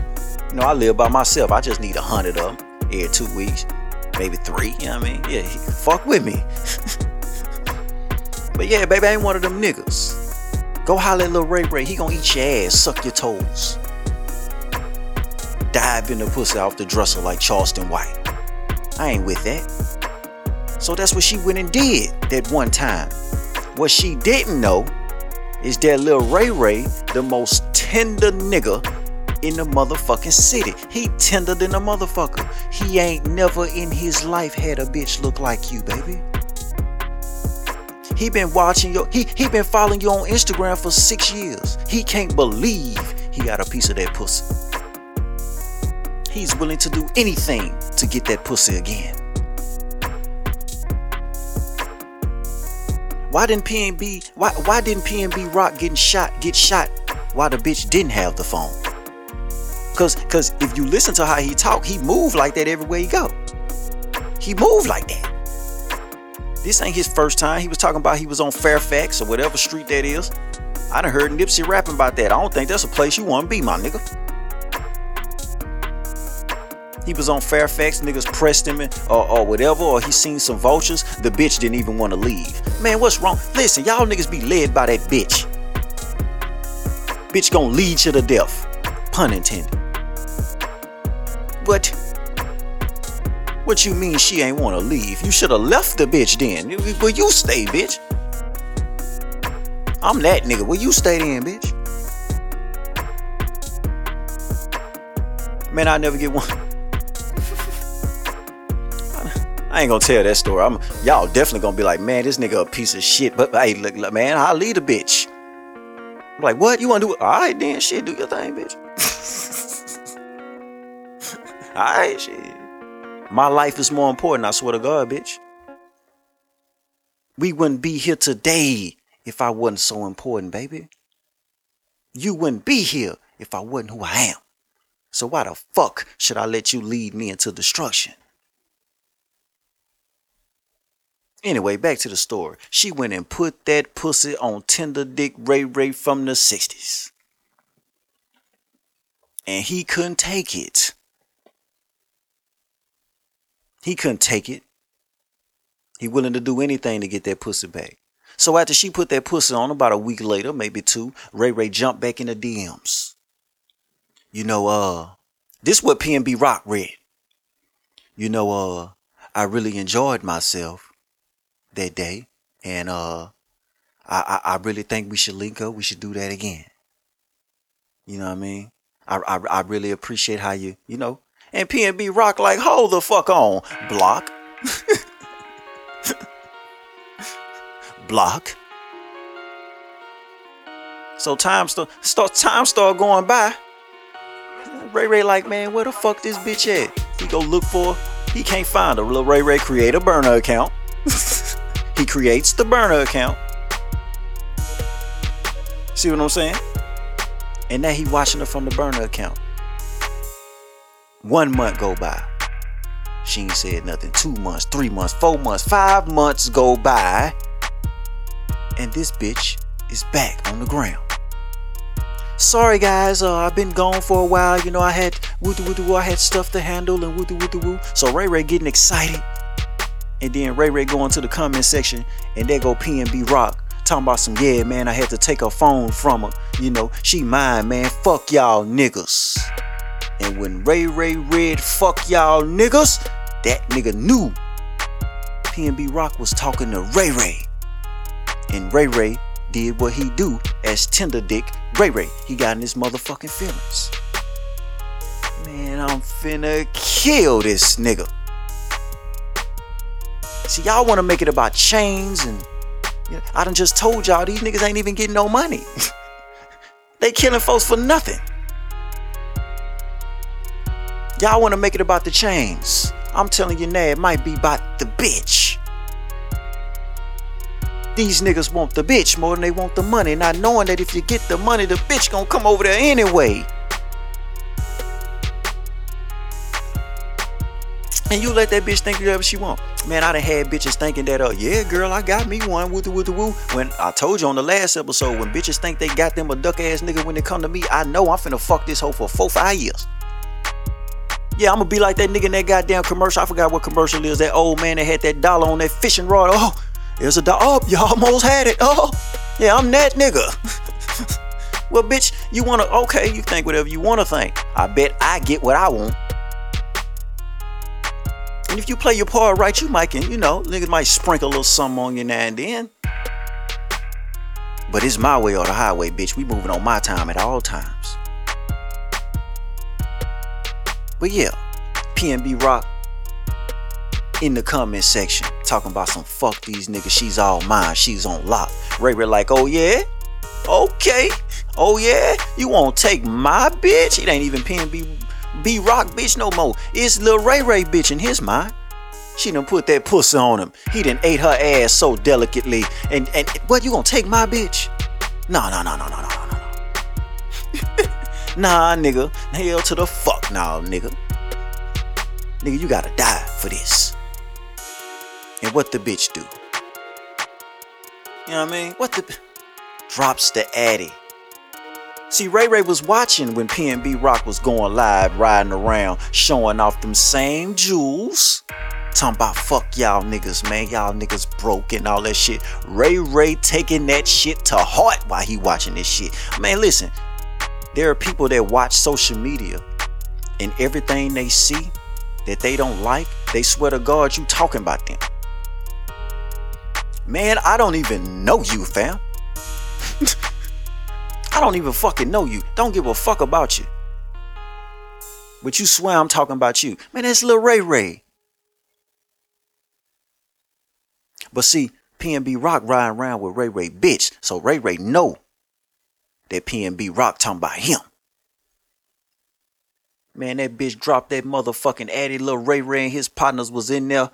You know, I live by myself. I just need 100 of them every 2 weeks. Maybe 3. You know what I mean? Yeah, fuck with me. But yeah, baby, I ain't one of them niggas. Go holler at Lil Ray Ray. He gonna eat your ass, suck your toes. Dive in the pussy off the dresser like Charleston White. I ain't with that. So that's what she went and did that one time. What she didn't know is that Lil Ray Ray, the most tender nigga in the motherfucking city. He tender than a motherfucker. He ain't never in his life had a bitch look like you, baby. He been watching your, he been following you on Instagram for 6 years. He can't believe he got a piece of that pussy. He's willing to do anything to get that pussy again. Why didn't PNB Rock get shot while the bitch didn't have the phone? Cause if you listen to how he talk, he move like that everywhere he go. He move like that. This ain't his first time. He was talking about he was on Fairfax or whatever street that is. I done heard Nipsey rapping about that. I don't think that's a place you wanna be, my nigga. He was on Fairfax, niggas pressed him or whatever, or he seen some vultures. The bitch didn't even want to leave. Man, what's wrong? Listen, y'all niggas be led by that bitch. Bitch gonna lead you to death. Pun intended. But what you mean she ain't want to leave? You should have left the bitch then. Well, you stay, bitch. I'm that nigga. Well, you stay then, bitch. Man, I never get one. I ain't gonna tell that story. Y'all definitely gonna be like, man, this nigga a piece of shit. But hey, look, man, I'll leave the bitch. I'm like, what? You wanna do it? All right, then, shit, do your thing, bitch. All right, shit. My life is more important, I swear to God, bitch. We wouldn't be here today if I wasn't so important, baby. You wouldn't be here if I wasn't who I am. So why the fuck should I let you lead me into destruction? Anyway, back to the story. She went and put that pussy on Tender Dick Ray Ray from the 60s. And he couldn't take it. He couldn't take it. He willing to do anything to get that pussy back. So after she put that pussy on, about a week later, maybe two, Ray Ray jumped back in the DMs. You know, this what PNB Rock read. You know, I really enjoyed myself that day. And I really think we should link up. We should do that again. You know what I mean? I really appreciate how you know. And PNB Rock like, hold the fuck on, block. Block. So time start going by. Ray Ray like, man, where the fuck this bitch at? He go look for her. He can't find her. Little Ray Ray create a burner account. He creates the burner account. See what I'm saying? And now he watching her from the burner account. 1 month go by. She ain't said nothing. 2 months, 3 months, 4 months, 5 months go by. And this bitch is back on the ground. Sorry guys, I've been gone for a while. You know, I had I had stuff to handle and woo. So Ray Ray getting excited. And then Ray Ray going to the comment section and there go PNB Rock. Talking about some, yeah, man, I had to take her phone from her. You know, she mine, man. Fuck y'all niggas. And when Ray Ray read fuck y'all niggas, that nigga knew PNB Rock was talking to Ray Ray. And Ray Ray did what he do as Tender Dick Ray Ray. He got in his motherfucking feelings. Man, I'm finna kill this nigga. See, y'all want to make it about chains and, you know, I done just told y'all these niggas ain't even getting no money. They killing folks for nothing. Y'all want to make it about the chains. I'm telling you now, it might be about the bitch. These niggas want the bitch more than they want the money, not knowing that if you get the money, the bitch gonna come over there anyway. And you let that bitch think whatever she want. Man, I done had bitches thinking that, yeah, girl, I got me one, woo. When I told you on the last episode, when bitches think they got them a duck-ass nigga when they come to me, I know I'm finna fuck this hoe for 4-5 years. Yeah, I'm gonna be like that nigga in that goddamn commercial. I forgot what commercial it is. That old man that had that dollar on that fishing rod. Oh, there's a dollar. Oh, you almost had it. Oh, yeah, I'm that nigga. Well, bitch, you wanna, okay, you think whatever you wanna think. I bet I get what I want. And if you play your part right, you might can, you know, niggas might sprinkle a little something on you now and then. But it's my way or the highway, bitch. We moving on my time at all times. But yeah, PNB Rock in the comment section talking about some fuck these niggas. She's all mine. She's on lock. Ray Ray like, oh yeah, okay, oh yeah, you won't take my bitch. It ain't even PNB Rock bitch no more. It's Lil Ray Ray bitch in his mind. She done put that pussy on him. He done ate her ass so delicately. And what, you gonna take my bitch? No. Nah, nigga. Hell to the fuck, nah, nigga. Nigga, you gotta die for this. And what the bitch do? You know what I mean? What the... Drops the addy. See, Ray Ray was watching when PNB Rock was going live, riding around, showing off them same jewels. Talking about fuck y'all niggas, man. Y'all niggas broke and all that shit. Ray Ray taking that shit to heart while he watching this shit. Man, listen... There are people that watch social media and everything they see that they don't like, they swear to God you talking about them. Man, I don't even know you, fam. I don't even fucking know you. Don't give a fuck about you. But you swear I'm talking about you. Man, that's Lil Ray Ray. But see, PNB Rock riding around with Ray Ray bitch. So Ray Ray know that PNB Rock talking about him. Man, that bitch dropped that motherfucking addy. Lil Ray Ray and his partners was in there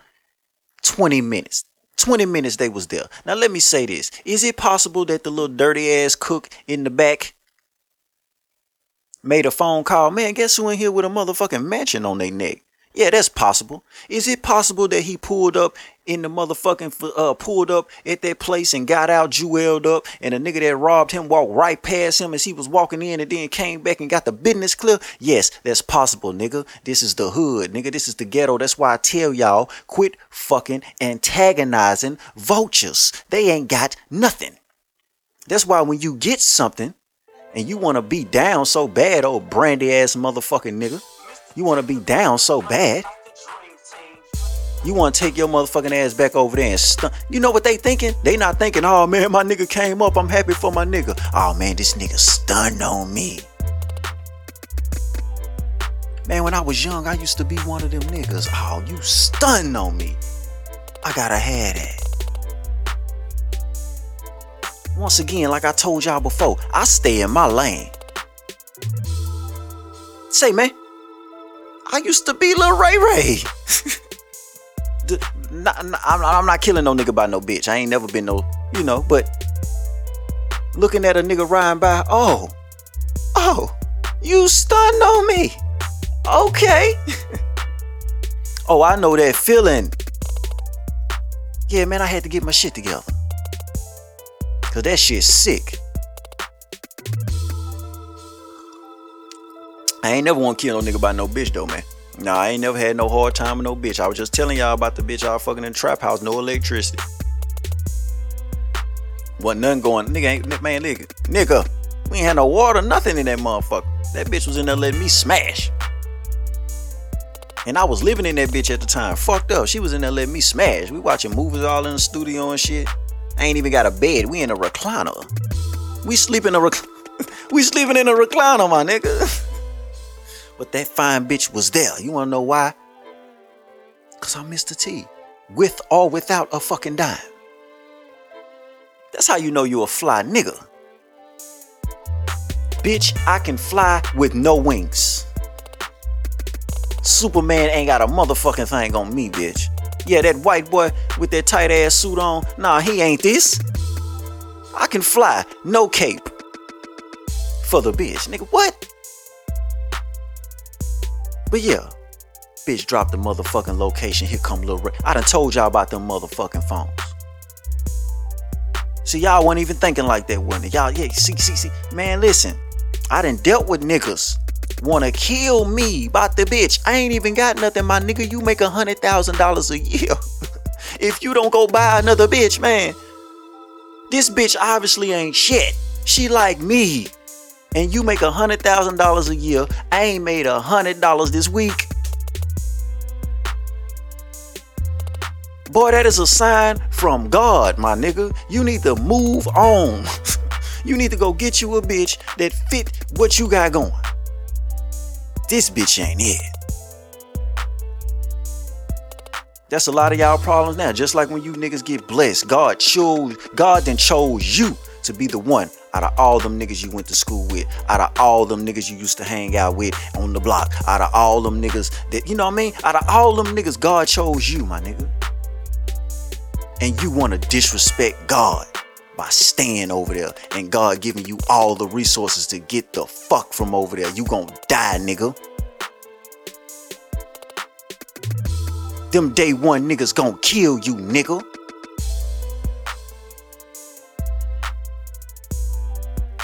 20 minutes. 20 minutes they was there. Now let me say this. Is it possible that the little dirty ass cook in the back made a phone call? Man, guess who in here with a motherfucking mansion on their neck? Yeah, that's possible. Is it possible that he pulled up in the motherfucking pulled up at that place and got out, jeweled up, and a nigga that robbed him walked right past him as he was walking in and then came back and got the business clear? Yes, that's possible, nigga. This is the hood, nigga. This is the ghetto. That's why I tell y'all, quit fucking antagonizing vultures. They ain't got nothing. That's why when you get something, and you want to be down so bad, old brandy ass motherfucking nigga. You want to be down so bad. You want to take your motherfucking ass back over there and stunt. You know what they thinking? They not thinking, oh man, my nigga came up. I'm happy for my nigga. Oh man, this nigga stunned on me. Man, when I was young, I used to be one of them niggas. Oh, you stunned on me. I gotta have that. Once again, like I told y'all before, I stay in my lane. Say, man, I used to be Lil Ray Ray. I'm not killing no nigga by no bitch. I ain't never been no, you know, but looking at a nigga riding by, oh, you stunned on me. Okay. Oh, I know that feeling. Yeah, man, I had to get my shit together. Cause that shit's sick. I ain't never want to kill no nigga by no bitch though, man. Nah, I ain't never had no hard time with no bitch. I was just telling y'all about the bitch I was fucking in the trap house, no electricity. Wasn't nothing going. Nigga, we ain't had no water, nothing in that motherfucker. That bitch was in there letting me smash. And I was living in that bitch at the time. Fucked up. She was in there letting me smash. We watching movies all in the studio and shit. I ain't even got a bed. We in a recliner. We sleeping in a recliner, my nigga. But that fine bitch was there. You wanna know why? Cause I'm Mr. T. With or without a fucking dime. That's how you know you a fly nigga. Bitch, I can fly with no wings. Superman ain't got a motherfucking thing on me, bitch. Yeah, that white boy with that tight ass suit on. Nah, he ain't this. I can fly, no cape. For the bitch, nigga, what? But yeah, bitch dropped the motherfucking location. Here come Lil Ray. I done told y'all about them motherfucking phones. See, y'all wasn't even thinking like that, wasn't it? Y'all, yeah, see. Man, listen, I done dealt with niggas. Wanna kill me about the bitch. I ain't even got nothing, my nigga. You make $100,000 a year. If you don't go buy another bitch, man. This bitch obviously ain't shit. She like me. And you make $100,000 a year. I ain't made $100 this week. Boy, that is a sign from God, my nigga. You need to move on. You need to go get you a bitch that fit what you got going. This bitch ain't it. That's a lot of y'all problems now. Just like when you niggas get blessed, God then chose you to be the one out of all them niggas you went to school with, out of all them niggas you used to hang out with on the block, out of all them niggas that, you know what I mean? Out of all them niggas, God chose you, my nigga. And you want to disrespect God by staying over there and God giving you all the resources to get the fuck from over there. You gonna die, nigga. Them day one niggas gonna kill you, nigga.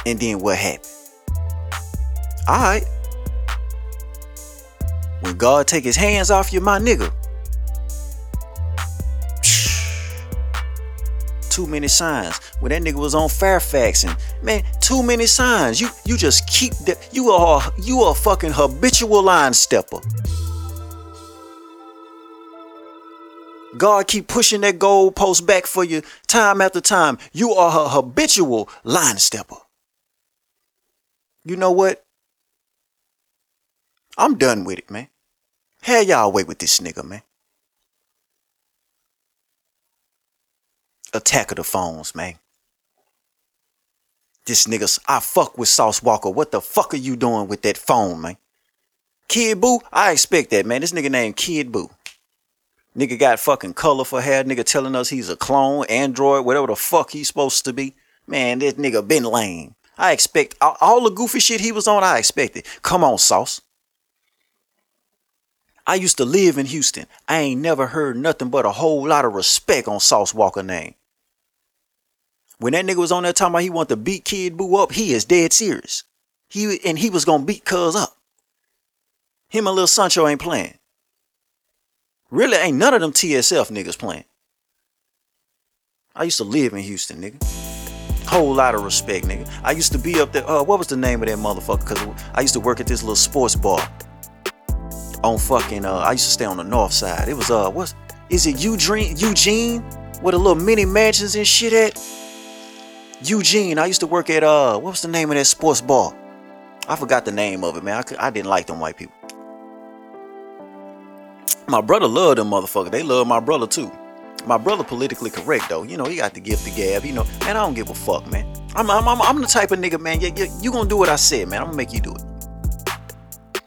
And then what happened? Alright. When God take his hands off you, my nigga. Too many signs. When that nigga was on Fairfax and man, too many signs. You just keep that. You are a fucking habitual line stepper. God keep pushing that goal post back for you time after time. You are a habitual line stepper. You know what? I'm done with it, man. Hell, y'all wait with this nigga, man. Attack of the phones, man. This niggas, I fuck with Sauce Walker. What the fuck are you doing with that phone, man? Kid Buu, I expect that, man. This nigga named Kid Buu. Nigga got fucking colorful hair. Nigga telling us he's a clone, android, whatever the fuck he's supposed to be. Man, this nigga been lame. I expect all the goofy shit he was on, I expected. Come on, Sauce. I used to live in Houston. I ain't never heard nothing but a whole lot of respect on Sauce Walker's name. When that nigga was on there talking about he wanted to beat Kid Buu up, he is dead serious. He was going to beat Cuz up. Him and Little Sancho ain't playing. Really ain't none of them TSF niggas playing. I used to live in Houston, nigga. Whole lot of respect, nigga. I used to be up there. What was the name of that motherfucker? Because I used to work at this little sports bar. On fucking, I used to stay on the north side. It was, Eugene? Where the little mini mansions and shit at? Eugene. I used to work at, what was the name of that sports bar? I forgot the name of it, man. I didn't like them white people. My brother loved them motherfuckers. They loved my brother too. My brother politically correct though. You know, he got the gift of gab. You know, man, I don't give a fuck, man. I'm the type of nigga, man. You gonna do what I said, man. I'm gonna make you do it.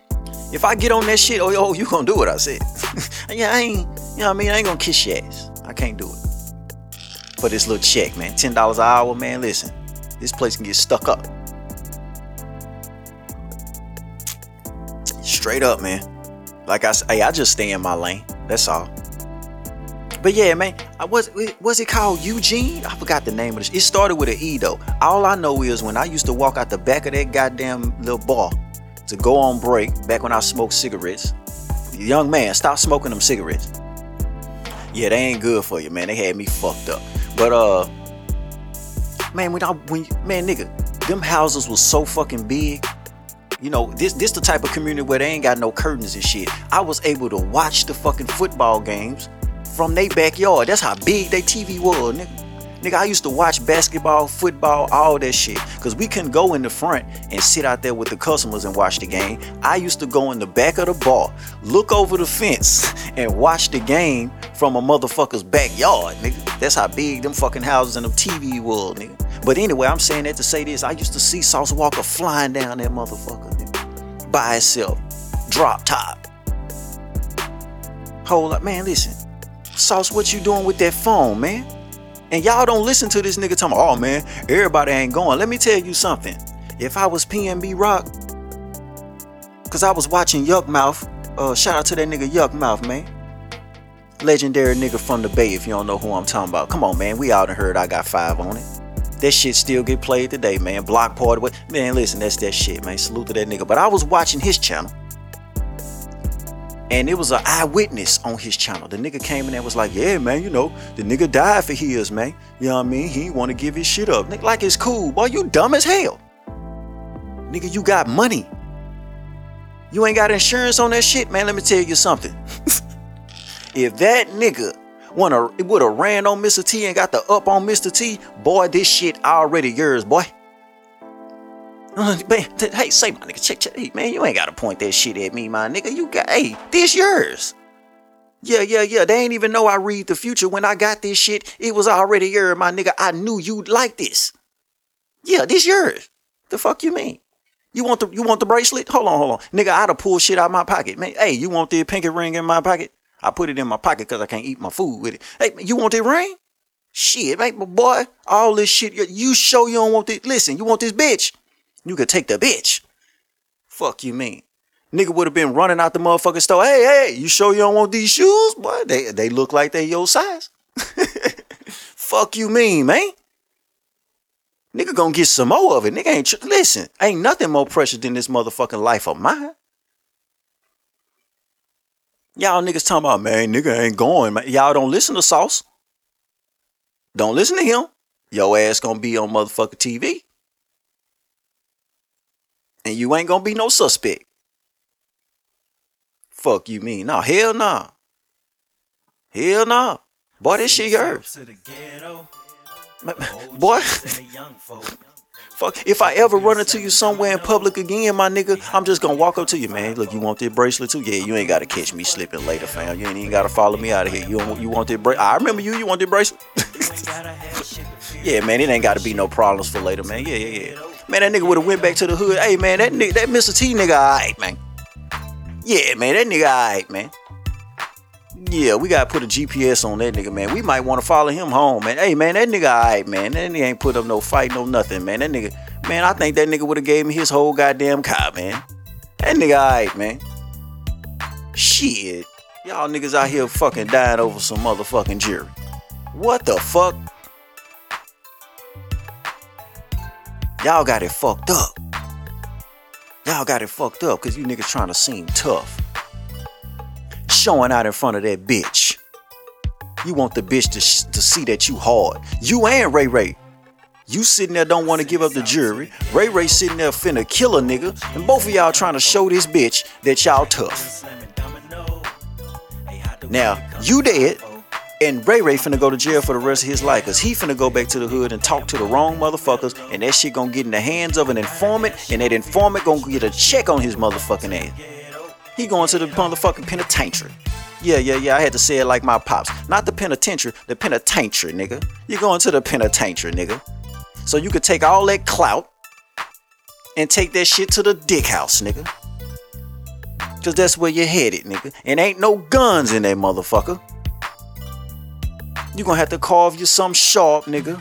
If I get on that shit, oh, you gonna do what I said. Yeah, I ain't, you know what I mean? I ain't gonna kiss your ass. I can't do it. For this little check, man. $10 an hour, man. Listen, this place can get stuck up. Straight up, man. Like I say, I just stay in my lane. That's all. But yeah, man, was it called Eugene? I forgot the name of it. It started with an E though. All I know is when I used to walk out the back of that goddamn little bar to go on break, back when I smoked cigarettes. Young man, stop smoking them cigarettes. Yeah, they ain't good for you, man. They had me fucked up. But man, nigga, them houses was so fucking big. You know, this the type of community where they ain't got no curtains and shit. I was able to watch the fucking football games from their backyard. That's how big their TV was, nigga. Nigga, I used to watch basketball, football, all that shit. Because we couldn't go in the front and sit out there with the customers and watch the game. I used to go in the back of the bar, look over the fence, and watch the game from a motherfucker's backyard, nigga. That's how big them fucking houses and them TV was, nigga. But anyway, I'm saying that to say this. I used to see Sauce Walker flying down that motherfucker, nigga, by itself. Drop top. Whole lot. Man, listen. Sauce, what you doing with that phone, man? And y'all don't listen to this nigga talking, oh man, everybody ain't going. Let me tell you something. If I was PNB Rock, because I was watching Yuck Mouth. Shout out to that nigga Yuck Mouth, man. Legendary nigga from the Bay, if you don't know who I'm talking about. Come on, man. We out and heard I Got Five on it. That shit still get played today, man. Block party. Man, listen, that's that shit, man. Salute to that nigga. But I was watching his channel. And it was an eyewitness on his channel. The nigga came in and was like, yeah, man, you know, the nigga died for years, man. You know what I mean? He ain't want to give his shit up. Nigga, like, it's cool. Boy, you dumb as hell. Nigga, you got money. You ain't got insurance on that shit, man. Let me tell you something. If that nigga would have ran on Mr. T and got the up on Mr. T, boy, this shit already yours, boy. Man, hey, say my nigga, check, hey, man, you ain't gotta point that shit at me, my nigga. You got, hey, this yours. Yeah, they ain't even know I read the future. When I got this shit, it was already yours, my nigga. I knew you'd like this. Yeah, this yours. The fuck you mean? You want the bracelet? Hold on. Nigga, I'd have pulled shit out of my pocket, man. Hey, you want the pinky ring in my pocket? I put it in my pocket because I can't eat my food with it. Hey, you want that ring? Shit, man, boy, all this shit. You show you don't want this. Listen, you want this bitch? You could take the bitch. Fuck you mean? Nigga would have been running out the motherfucking store. Hey, you sure you don't want these shoes? Boy, they look like they your size. Fuck you mean, man? Nigga gonna get some more of it. Nigga ain't, listen, ain't nothing more precious than this motherfucking life of mine. Y'all niggas talking about, man, nigga ain't going, man. Y'all don't listen to Sauce. Don't listen to him. Your ass gonna be on motherfucking TV. And you ain't gonna be no suspect. Fuck you mean? Nah, hell nah. Hell nah. Boy, this shit yours. Boy. Fuck, if I ever run into you somewhere in public again, my nigga, I'm just gonna walk up to you, man. Look, you want that bracelet too? Yeah, you ain't gotta catch me slipping later, fam. You ain't even gotta follow me out of here. You want that bracelet? I remember you want that bracelet. Yeah, man, it ain't gotta be no problems for later, man. Yeah. Man, that nigga would have went back to the hood. Hey, man, that Mr. T nigga, all right, man. Yeah, man, that nigga, all right, man. Yeah, we gotta put a GPS on that nigga, man. We might want to follow him home, man. Hey, man, that nigga alright, man. That nigga ain't put up no fight, no nothing, man. That nigga, man, I think that nigga would have gave me his whole goddamn car, man. That nigga alright, man. Shit, y'all niggas out here fucking dying over some motherfucking jury. What the fuck? Y'all got it fucked up. Y'all got it fucked up because you niggas trying to seem tough. Showing out in front of that bitch. You want the bitch to see that you hard. You and Ray Ray. You sitting there don't want to give up the jury. Ray Ray sitting there finna kill a nigga. And both of y'all trying to show this bitch that y'all tough. Now, you dead. And Ray Ray finna go to jail for the rest of his life. Because he finna go back to the hood and talk to the wrong motherfuckers. And that shit gonna get in the hands of an informant. And that informant gonna get a check on his motherfucking ass. He going to the motherfucking penitentiary. Yeah, I had to say it like my pops. Not the penitentiary, the penitentiary, nigga. You going to the penitentiary, nigga. So you could take all that clout and take that shit to the dick house, nigga. Because that's where you're headed, nigga. And ain't no guns in that motherfucker. You gonna have to carve you something sharp, nigga.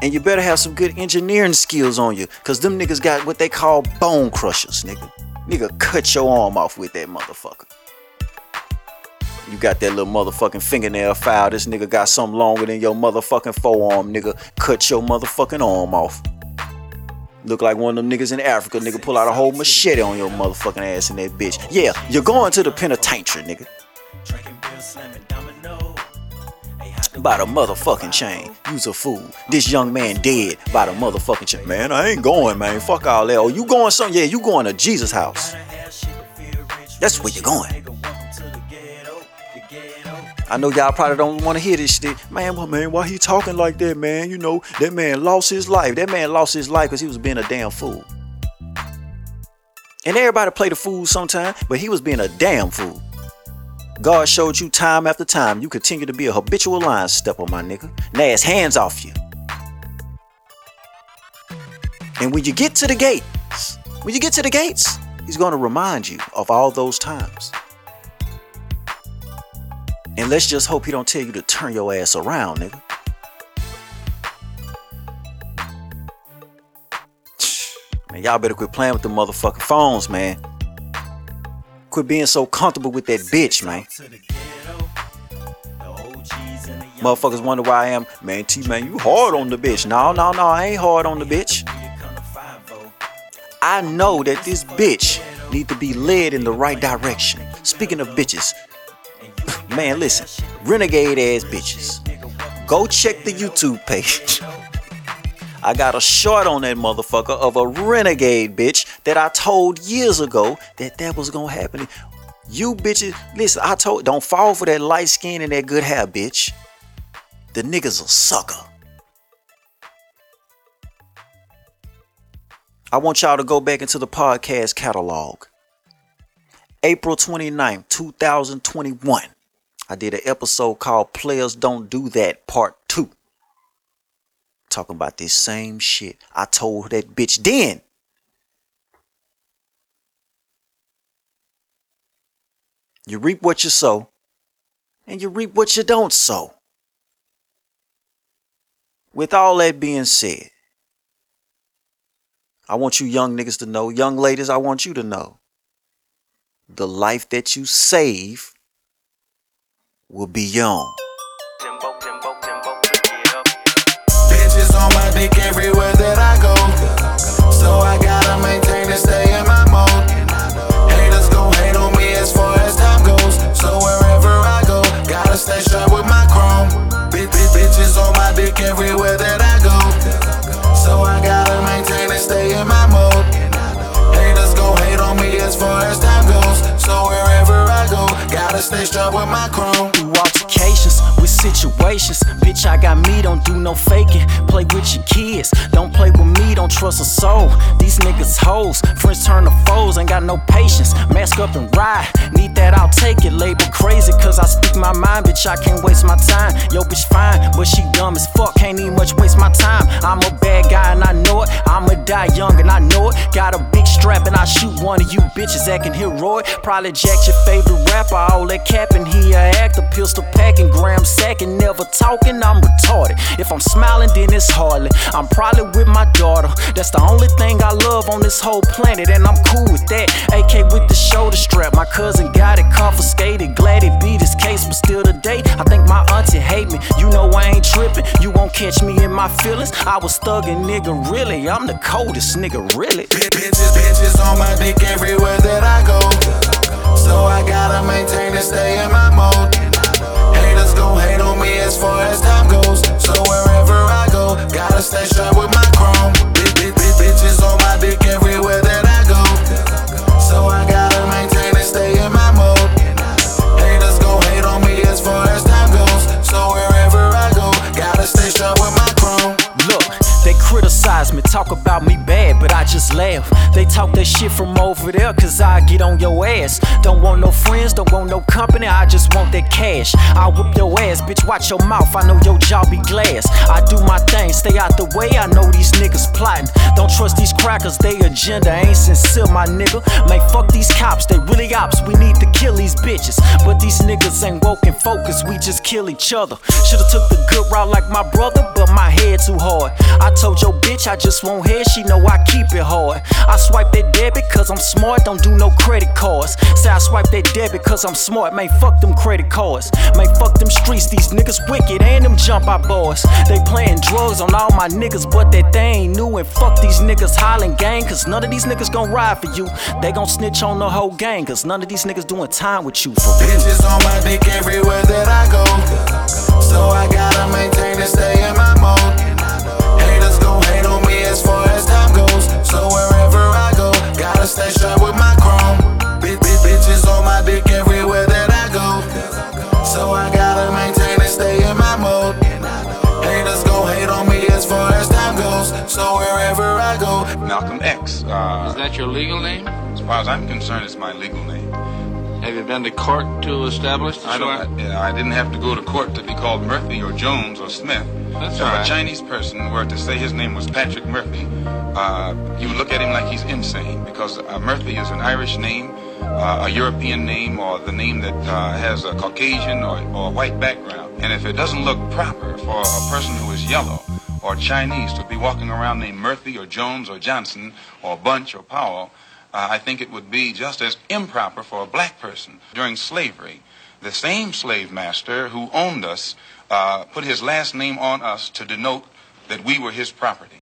And you better have some good engineering skills on you. Cause them niggas got what they call bone crushers, nigga. Nigga cut your arm off with that motherfucker. You got that little motherfucking fingernail file. This nigga got something longer than your motherfucking forearm, nigga. Cut your motherfucking arm off. Look like one of them niggas in Africa, nigga. Pull out a whole machete on your motherfucking ass in that bitch. Yeah, you're going to the penitentiary, nigga. By the motherfucking chain. You's a fool. This young man dead by the motherfucking chain. Man, I ain't going, man. Fuck all that. Oh, you going something? Yeah, you going to Jesus' house. That's where you going. I know y'all probably don't want to hear this shit. Man, well, man, why he talking like that, man? You know, that man lost his life. That man lost his life because he was being a damn fool. And everybody play the fool sometime, but he was being a damn fool. God showed you time after time. You continue to be a habitual line stepper, my nigga. Now it's hands off you. And when you get to the gates, he's going to remind you of all those times. And let's just hope he don't tell you to turn your ass around, nigga. Man, y'all better quit playing with the motherfucking phones, man. Quit being so comfortable with that bitch, man. Motherfuckers wonder why I am. Man, T-Man, you hard on the bitch. No, I ain't hard on the bitch. I know that this bitch need to be led in the right direction. Speaking of bitches, man, listen. Renegade ass bitches. Go check the YouTube page. I got a short on that motherfucker of a renegade bitch that I told years ago that was gonna happen. You bitches, listen, I told, don't fall for that light skin and that good hair, bitch. The nigga's a sucker. I want y'all to go back into the podcast catalog. April 29th, 2021. I did an episode called Players Don't Do That Part 2. Talking about this same shit. I told that bitch then. You reap what you sow, and you reap what you don't sow. With all that being said, I want you young niggas to know, young ladies, I want you to know, the life that you save will be young. On my dick everywhere that I go, so I gotta maintain to stay in my mode. Haters gon' hate on me as far as time goes, so wherever I go, gotta stay sharp with my chrome. Bitches on my dick everywhere that I go, so I gotta maintain to stay in my mode. Haters gon' hate on me as far as time goes, so wherever I go, gotta stay sharp with my chrome. With situations, bitch, I got me, don't do no faking. Play with your kids, don't play with me, don't trust a soul. These niggas hoes, friends turn to foes, ain't got no patience. Mask up and ride, need that, I'll take it. Label crazy, cause I speak my mind. Bitch, I can't waste my time. Yo, bitch fine, but she dumb as fuck. Can't even much waste my time. I'm a bad guy and I know it. I'ma die young and I know it. Got a big strap and I shoot one of you bitches acting heroic. Probably jacked your favorite rapper. All that capping, he a actor. Pistol packing, gram sacking, never talking. I'm retarded. If I'm smiling, then it's hardly. I'm probably with my daughter. That's the only thing I love on this whole planet, and I'm cool with that. AK with the shoulder strap. My cousin got it confiscated. Glad it beat his case, but still today I think my auntie hate me. You know I ain't tripping. You won't catch me in my feelings. I was thugging, nigga. Really, I'm the coldest, nigga. Really. Bitches on my dick everywhere that I go. So I gotta maintain and stay in my mode. Haters gon' hate on me as far as time goes. So wherever I go, gotta stay sharp with my chrome. Bitches on my dick everywhere that I go. So I gotta maintain and stay in my mode. Haters gon' hate on me as far as time goes. So wherever I go, gotta stay sharp with my chrome. Look, they criticize me, talk about me bad, but I just laugh. They talk that shit from over there, cause I get on your ass. Don't want no friends, don't want no company, I just want that cash. I whoop your ass, bitch, watch your mouth, I know your jaw be glass. I do my thing, stay out the way, I know these niggas plotting. Don't trust these crackers, they agenda ain't sincere, my nigga. Man, fuck these cops, they really ops, we need to kill these bitches. But these niggas ain't woke and focused, we just kill each other. Should've took the good route like my brother, but my head too hard. I told your bitch I just want head, she know I keep it hard. I swipe that debit cause I'm smart, don't do no credit cards. Say I swipe that debit cause I'm smart, man fuck them credit cards. Man fuck them streets, these niggas wicked and them jump out bars. They playing drugs on all my niggas but that they ain't new. And fuck these niggas hollering gang cause none of these niggas gon' ride for you. They gon' snitch on the whole gang cause none of these niggas doing time with you for real. Bitches on my dick everywhere that I go. So I gotta maintain and stay in my mode. Haters gon' hate on me as far as time goes. So wherever I go, gotta stay sharp with my chrome. Bitches on my dick everywhere that I go. So I gotta maintain and stay in my mode. Haters gon' hate on me as far as time goes. So wherever I go. Malcolm X. Is that your legal name? As far as I'm concerned, it's my legal name. Have you been to court to establish the I didn't have to go to court to be called Murphy or Jones or Smith. That's right. If a Chinese person were to say his name was Patrick Murphy, you would look at him like he's insane, because Murphy is an Irish name, a European name, or the name that has a Caucasian or white background. And if it doesn't look proper for a person who is yellow or Chinese to be walking around named Murphy or Jones or Johnson or Bunch or Powell, I think it would be just as improper for a black person. During slavery, the same slave master who owned us put his last name on us to denote that we were his property.